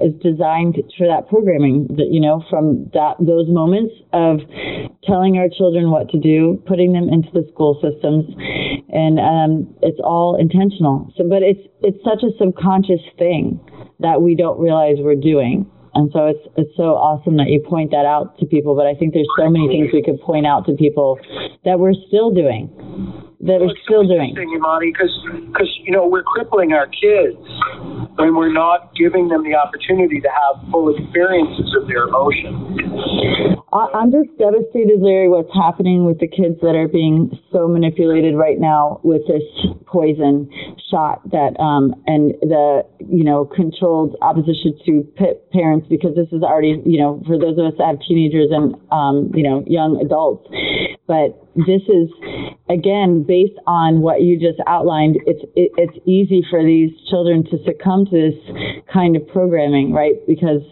is designed for that programming, that, you know, from that, those moments of telling our children what to do, putting them into the school systems, and um, it's all intentional. So, but it's it's such a subconscious thing that we don't realize we're doing. And so it's it's so awesome that you point that out to people. But I think there's so many things we could point out to people that we're still doing, that well, we're still so doing. Amani, because because you know we're crippling our kids when we're not giving them the opportunity to have full experiences of their emotion. I'm just devastated, Larry, what's happening with the kids that are being so manipulated right now with this poison shot that um, and the, you know, controlled opposition to parents, because this is already, you know, for those of us that have teenagers and, um, you know, young adults. But this is, again, based on what you just outlined, it's it, it's easy for these children to succumb to this kind of programming, right? Because...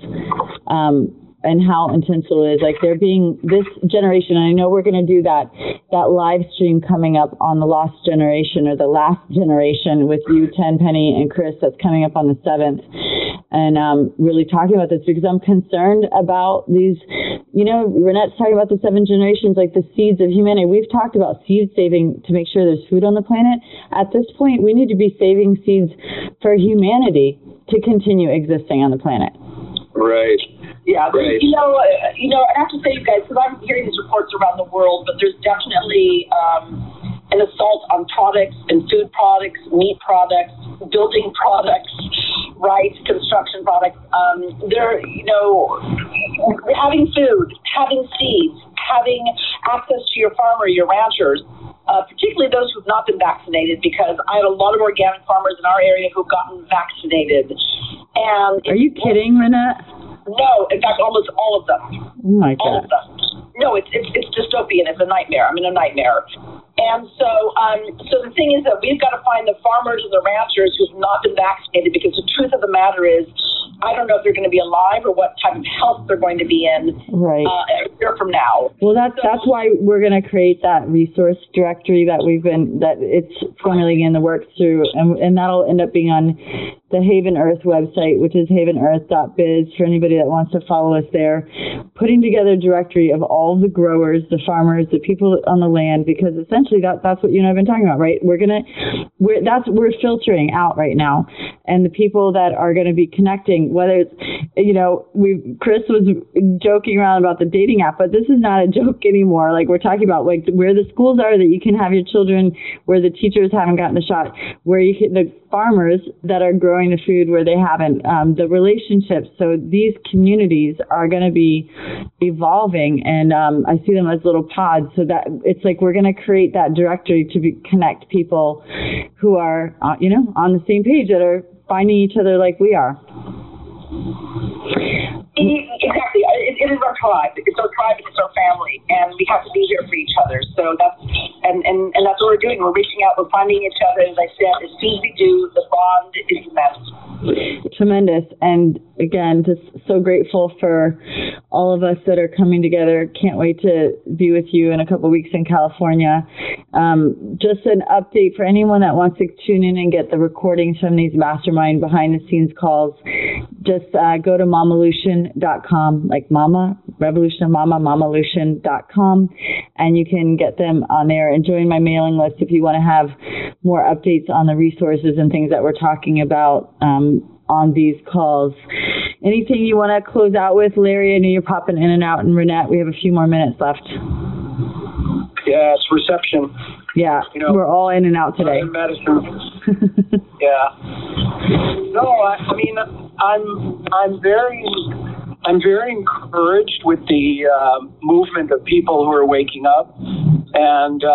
Um, and how intentional it is. Like, they're being, this generation, and I know we're going to do that, that live stream coming up on the lost generation or the last generation with you, Tenpenny, and Chris, that's coming up on the seventh. And um, really talking about this, because I'm concerned about these, you know, Renette's talking about the seven generations, like the seeds of humanity. We've talked about seed saving to make sure there's food on the planet. At this point, we need to be saving seeds for humanity to continue existing on the planet. Right. Yeah, right. you know, uh, you know, I have to say, you guys, because I'm hearing these reports around the world, but there's definitely um, an assault on products and food products, meat products, building products, right, construction products. Um, they're, you know, having food, having seeds, having access to your farmer, your ranchers. Uh, particularly those who've not been vaccinated, because I have a lot of organic farmers in our area who've gotten vaccinated. And are you kidding, Renette? No, in fact, almost all of them. Oh my God. All of them. No, it's it's it's dystopian. It's a nightmare. I mean, a nightmare. And so, um, so the thing is that we've got to find the farmers and the ranchers who've not been vaccinated, because the truth of the matter is, I don't know if they're going to be alive or what type of health they're going to be in right. uh, a year from now. Well, that's so, that's why we're going to create that resource directory that we've been that it's formally in the works through, and, and that'll end up being on the Haven Earth website, which is haven earth dot biz for anybody that wants to follow us there. Putting together a directory of all the growers, the farmers, the people on the land, because essentially that that's what you and I've been talking about, right? We're gonna we're that's we're filtering out right now, and the people that are going to be connecting. Whether it's, you know, we Chris was joking around about the dating app, but this is not a joke anymore. Like, we're talking about like where the schools are that you can have your children, where the teachers haven't gotten the shot, where you can, the farmers that are growing the food where they haven't, um, the relationships. So these communities are going to be evolving, and um, I see them as little pods. So that it's like we're going to create that directory to be, connect people who are, uh, you know, on the same page, that are finding each other like we are. Exactly. It, it is our tribe. It's our tribe and it's our family, and we have to be here for each other. So that's and, and, and that's what we're doing. We're reaching out. We're finding each other. As I said, as soon as we do, the bond is immense. Tremendous. And again, just so grateful for all of us that are coming together. Can't wait to be with you in a couple of weeks in California. Um, just an update for anyone that wants to tune in and get the recordings from these mastermind behind-the-scenes calls. Just uh, go to mamalution dot com, like Mama Revolution, Mama mamalution dot com, and you can get them on there and join my mailing list if you want to have more updates on the resources and things that we're talking about um, on these calls. Anything you want to close out with, Larry? I know you're popping in and out, and Renette, we have a few more minutes left. Yeah, it's reception. Yeah, you know, we're all in and out today. Medicine. Yeah. No, I, I mean, I'm I'm very I'm very encouraged with the uh, movement of people who are waking up, and uh,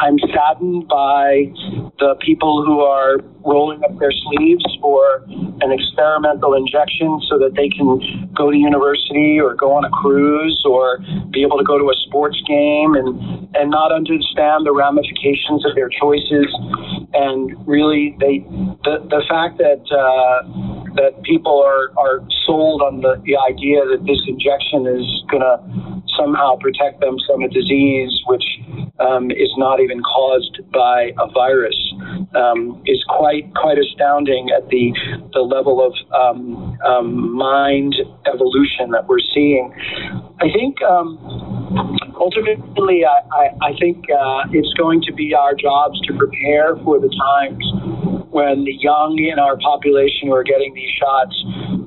I'm saddened by the people who are rolling up their sleeves for an experimental injection so that they can go to university or go on a cruise or be able to go to a sports game, and, and not understand the ramifications of their choices. and really, they the the fact that uh, that people are are sold on the, the idea that this injection is going to somehow protect them from a disease which um, is not even caused by a virus um, is quite quite astounding at the the level of um, um, mind evolution that we're seeing. I think um, ultimately, I, I, I think uh, it's going to be our jobs to prepare for the times when the young in our population who are getting these shots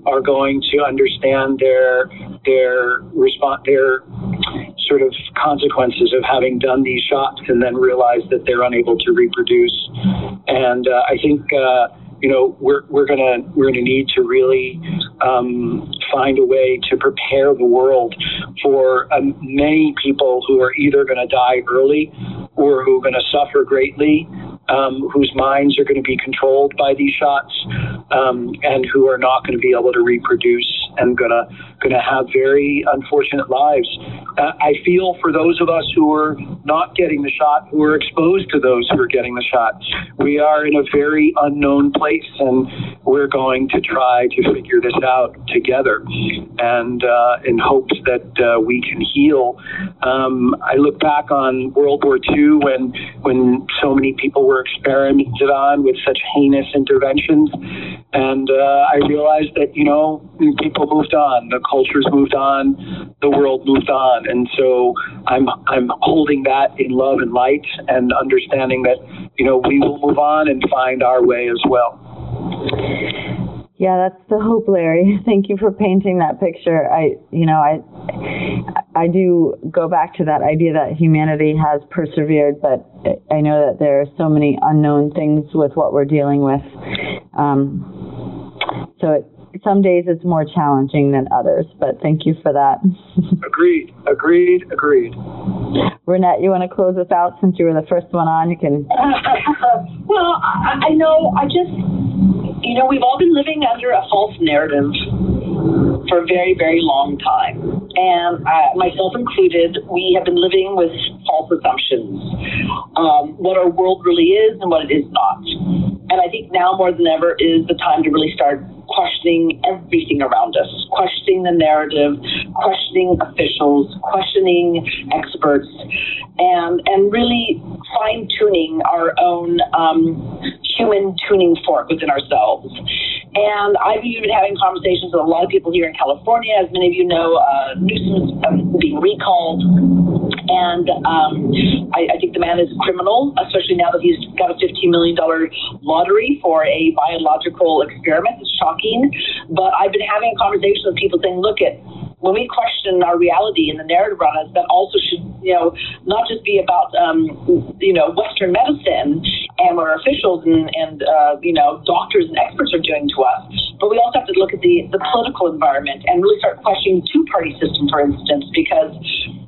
are going to understand their their response, their sort of consequences of having done these shots, and then realize that they're unable to reproduce. And uh, I think uh, you know we're we're gonna we're gonna need to really um, find a way to prepare the world for um, many people who are either gonna die early or who are gonna suffer greatly. Um, whose minds are going to be controlled by these shots, um, and who are not going to be able to reproduce and going to going to have very unfortunate lives. Uh, I feel for those of us who are not getting the shot, who are exposed to those who are getting the shot. We are in a very unknown place, and we're going to try to figure this out together, and uh, in hopes that uh, we can heal. Um, I look back on World War Two when when so many people were experimented on with such heinous interventions, and uh, I realized that, you know, people moved on, the cultures moved on, the world moved on, and so I'm I'm holding that in love and light, and understanding that, you know, we will move on and find our way as well. Yeah, that's the hope, Larry. Thank you for painting that picture. I, you know, I, I do go back to that idea that humanity has persevered, but I know that there are so many unknown things with what we're dealing with. Um, so it, some days it's more challenging than others, but thank you for that. Agreed, agreed, agreed. Renette, you want to close us out since you were the first one on? You can. Well, I, I know, I just... You know, we've all been living under a false narrative for a very, very long time. And I, myself included, we have been living with false assumptions, um, what our world really is and what it is not. And I think now more than ever is the time to really start questioning everything around us, questioning the narrative, questioning officials, questioning experts, and, and really fine-tuning our own um, human tuning fork within ourselves. And I've even having conversations with a lot of people here in California. As many of you know, uh, Newsom is being recalled. And um, I, I think the man is a criminal, especially now that he's got a fifteen million dollars lottery for a biological experiment. It's shocking. But I've been having a conversation with people saying, look at, when we question our reality and the narrative around us, that also should, you know, not just be about, um, you know, Western medicine and what our officials and, and uh, you know, doctors and experts are doing to us, but we also have to look at the, the political environment and really start questioning two-party system, for instance, because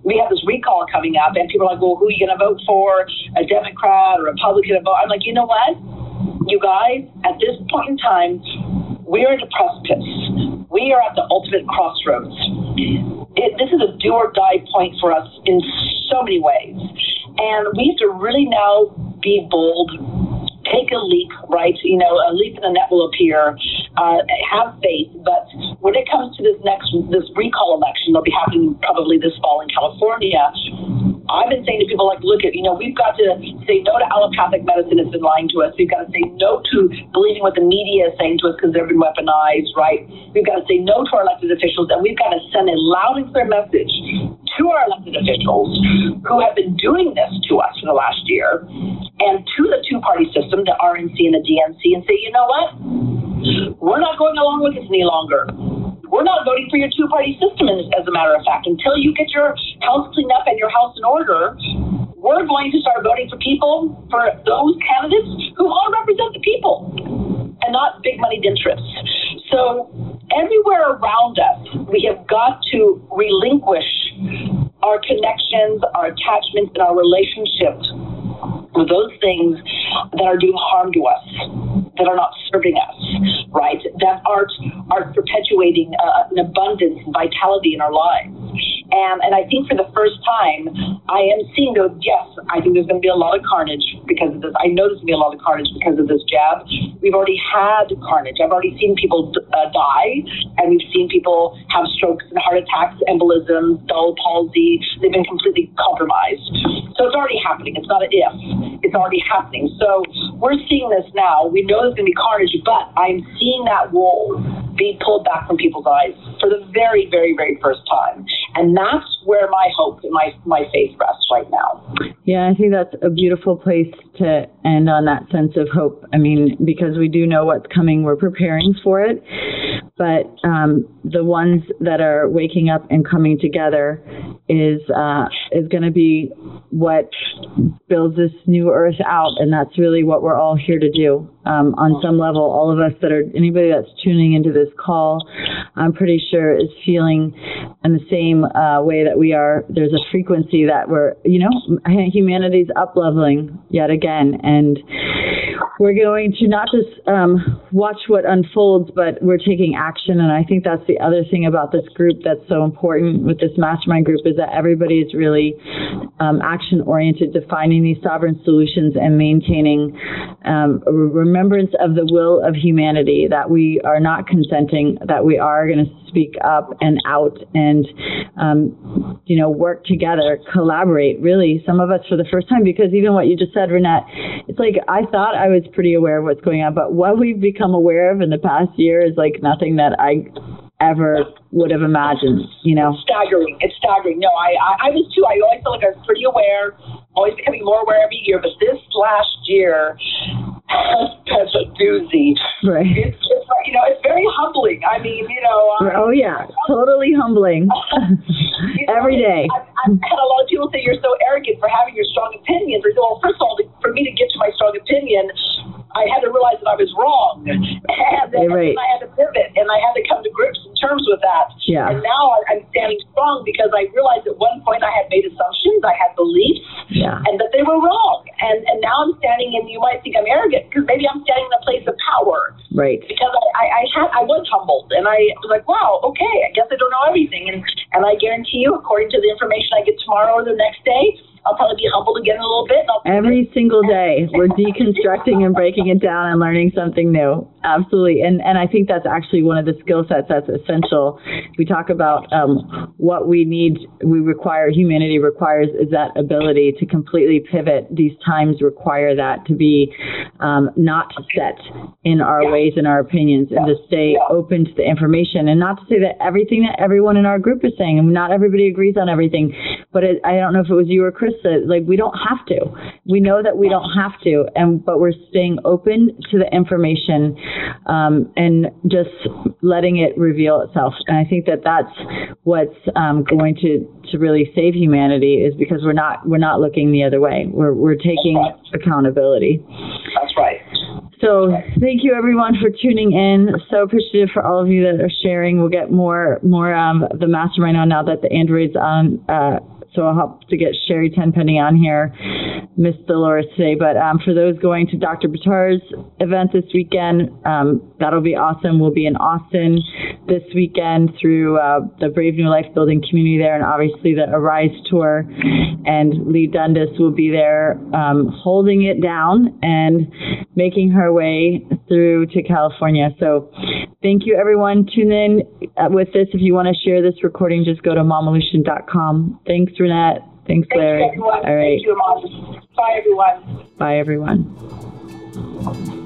we have this recall coming up, and people are like, well, who are you going to vote for, a Democrat or Republican? I'm like, you know what, you guys, at this point in time, we're at a precipice. We are at the ultimate crossroads. It, this is a do-or-die point for us in so many ways. And we have to really now be bold, take a leap, right? You know, a leap in the net will appear. Uh, have faith. But when it comes to this next, this recall election that'll be happening probably this fall in California, I've been saying to people, like, look at, you know, we've got to say no to allopathic medicine that's been lying to us. We've got to say no to believing what the media is saying to us because they've been weaponized, right? We've got to say no to our elected officials, and we've got to send a loud and clear message to our elected officials who have been doing this to us for the last year, and to the two-party system, the R N C and the D N C, and say, you know what? We're not going along with this any longer. We're not voting for your two-party system, as a matter of fact. Until you get your house cleaned up and your house in order, we're going to start voting for people, for those candidates who all represent the people and not big-moneyed interests. So everywhere around us, we have got to relinquish our connections, our attachments, and our relationships with those things that are doing harm to us, that are not serving us, right? That aren't, aren't perpetuating uh, an abundance and vitality in our lives. Um, and I think for the first time, I am seeing those, yes, I think there's going to be a lot of carnage because of this. I know there's going to be a lot of carnage because of this jab. We've already had carnage. I've already seen people uh, die, and we've seen people have strokes and heart attacks, embolisms, dull palsy. They've been completely compromised. So it's already happening. It's not an if. It's already happening. So we're seeing this now. We know there's going to be carnage, but I'm seeing that wall be pulled back from people's eyes for the very, very, very first time. And that's where my hope and my, my faith rests right now. Yeah, I think that's a beautiful place to end on, that sense of hope. I mean, because we do know what's coming, we're preparing for it. But um, the ones that are waking up and coming together is uh, is going to be what builds this new earth out. And that's really what we're all here to do. Um, on some level, all of us that are, anybody that's tuning into this call, I'm pretty sure is feeling in the same uh, way that we are. There's a frequency that we're, you know, humanity's up-leveling yet again. And we're going to not just um, watch what unfolds, but we're taking action. And I think that's the other thing about this group that's so important with this mastermind group, is that everybody is really um, action-oriented to finding these sovereign solutions and maintaining um, a remembrance of the will of humanity, that we are not consenting, that we are going to speak up and out and, um, you know, work together, collaborate, really, some of us for the first time, because even what you just said, Renette, it's like I thought I was pretty aware of what's going on, but what we've become aware of in the past year is like nothing that I ever would have imagined, you know? It's staggering. It's staggering. No, I, I, I was too. I always felt like I was pretty aware, always becoming more aware every year, but this last year has been a doozy. Right. It's, it's like, you know, it's very humbling. I mean, you know. Oh, I, yeah. I'm, totally humbling. You know, every day. I, I've had a lot of people say, you're so arrogant for having your strong opinions. I said, well, first of all, for me to get to my strong opinion, I had to realize that I was wrong, and then right. I had to pivot, and I had to come to grips and terms with that. Yeah. And now I'm standing strong because I realized at one point I had made assumptions, I had beliefs, yeah. and that they were wrong. And and now I'm standing in, you might think I'm arrogant, because maybe I'm standing in a place of power. Right. Because I, I, I had I was humbled, and I was like, wow, okay, I guess I don't know everything. And, and I guarantee you, according to the information I get tomorrow or the next day, I'll probably be humbled again in a little bit. I'll Every single day, we're deconstructing and breaking it down and learning something new. Absolutely. And and I think that's actually one of the skill sets that's essential. We talk about um, what we need, we require, humanity requires, is that ability to completely pivot. These times require that, to be um, not set in our yeah. ways and our opinions, yeah. and to stay yeah. open to the information. And not to say that everything that everyone in our group is saying, and not everybody agrees on everything, but it, I don't know if it was you or Chris, like, we don't have to. We know that we don't have to, and but we're staying open to the information um, and just letting it reveal itself. And I think that that's what's um, going to, to really save humanity, is because we're not we're not looking the other way. We're we're taking that's right. accountability. That's right. So thank you, everyone, for tuning in. So appreciative for all of you that are sharing. We'll get more more um, of the mastermind on now that the Android's on. Uh, So I'll help to get Sherry Tenpenny on here, Miss Dolores today. But um, for those going to Doctor Buttar's event this weekend, um, that'll be awesome. We'll be in Austin this weekend through uh, the Brave New Life Building community there, and obviously the Arise Tour. And Lee Dundas will be there um, holding it down and making her way through to California. So thank you, everyone. Tune in with this. If you want to share this recording, just go to mamalution dot com. Thanks, Renette. Thanks, Larry. Thank you, everyone. All right. Thank you, Amani. Bye, everyone. Bye, everyone.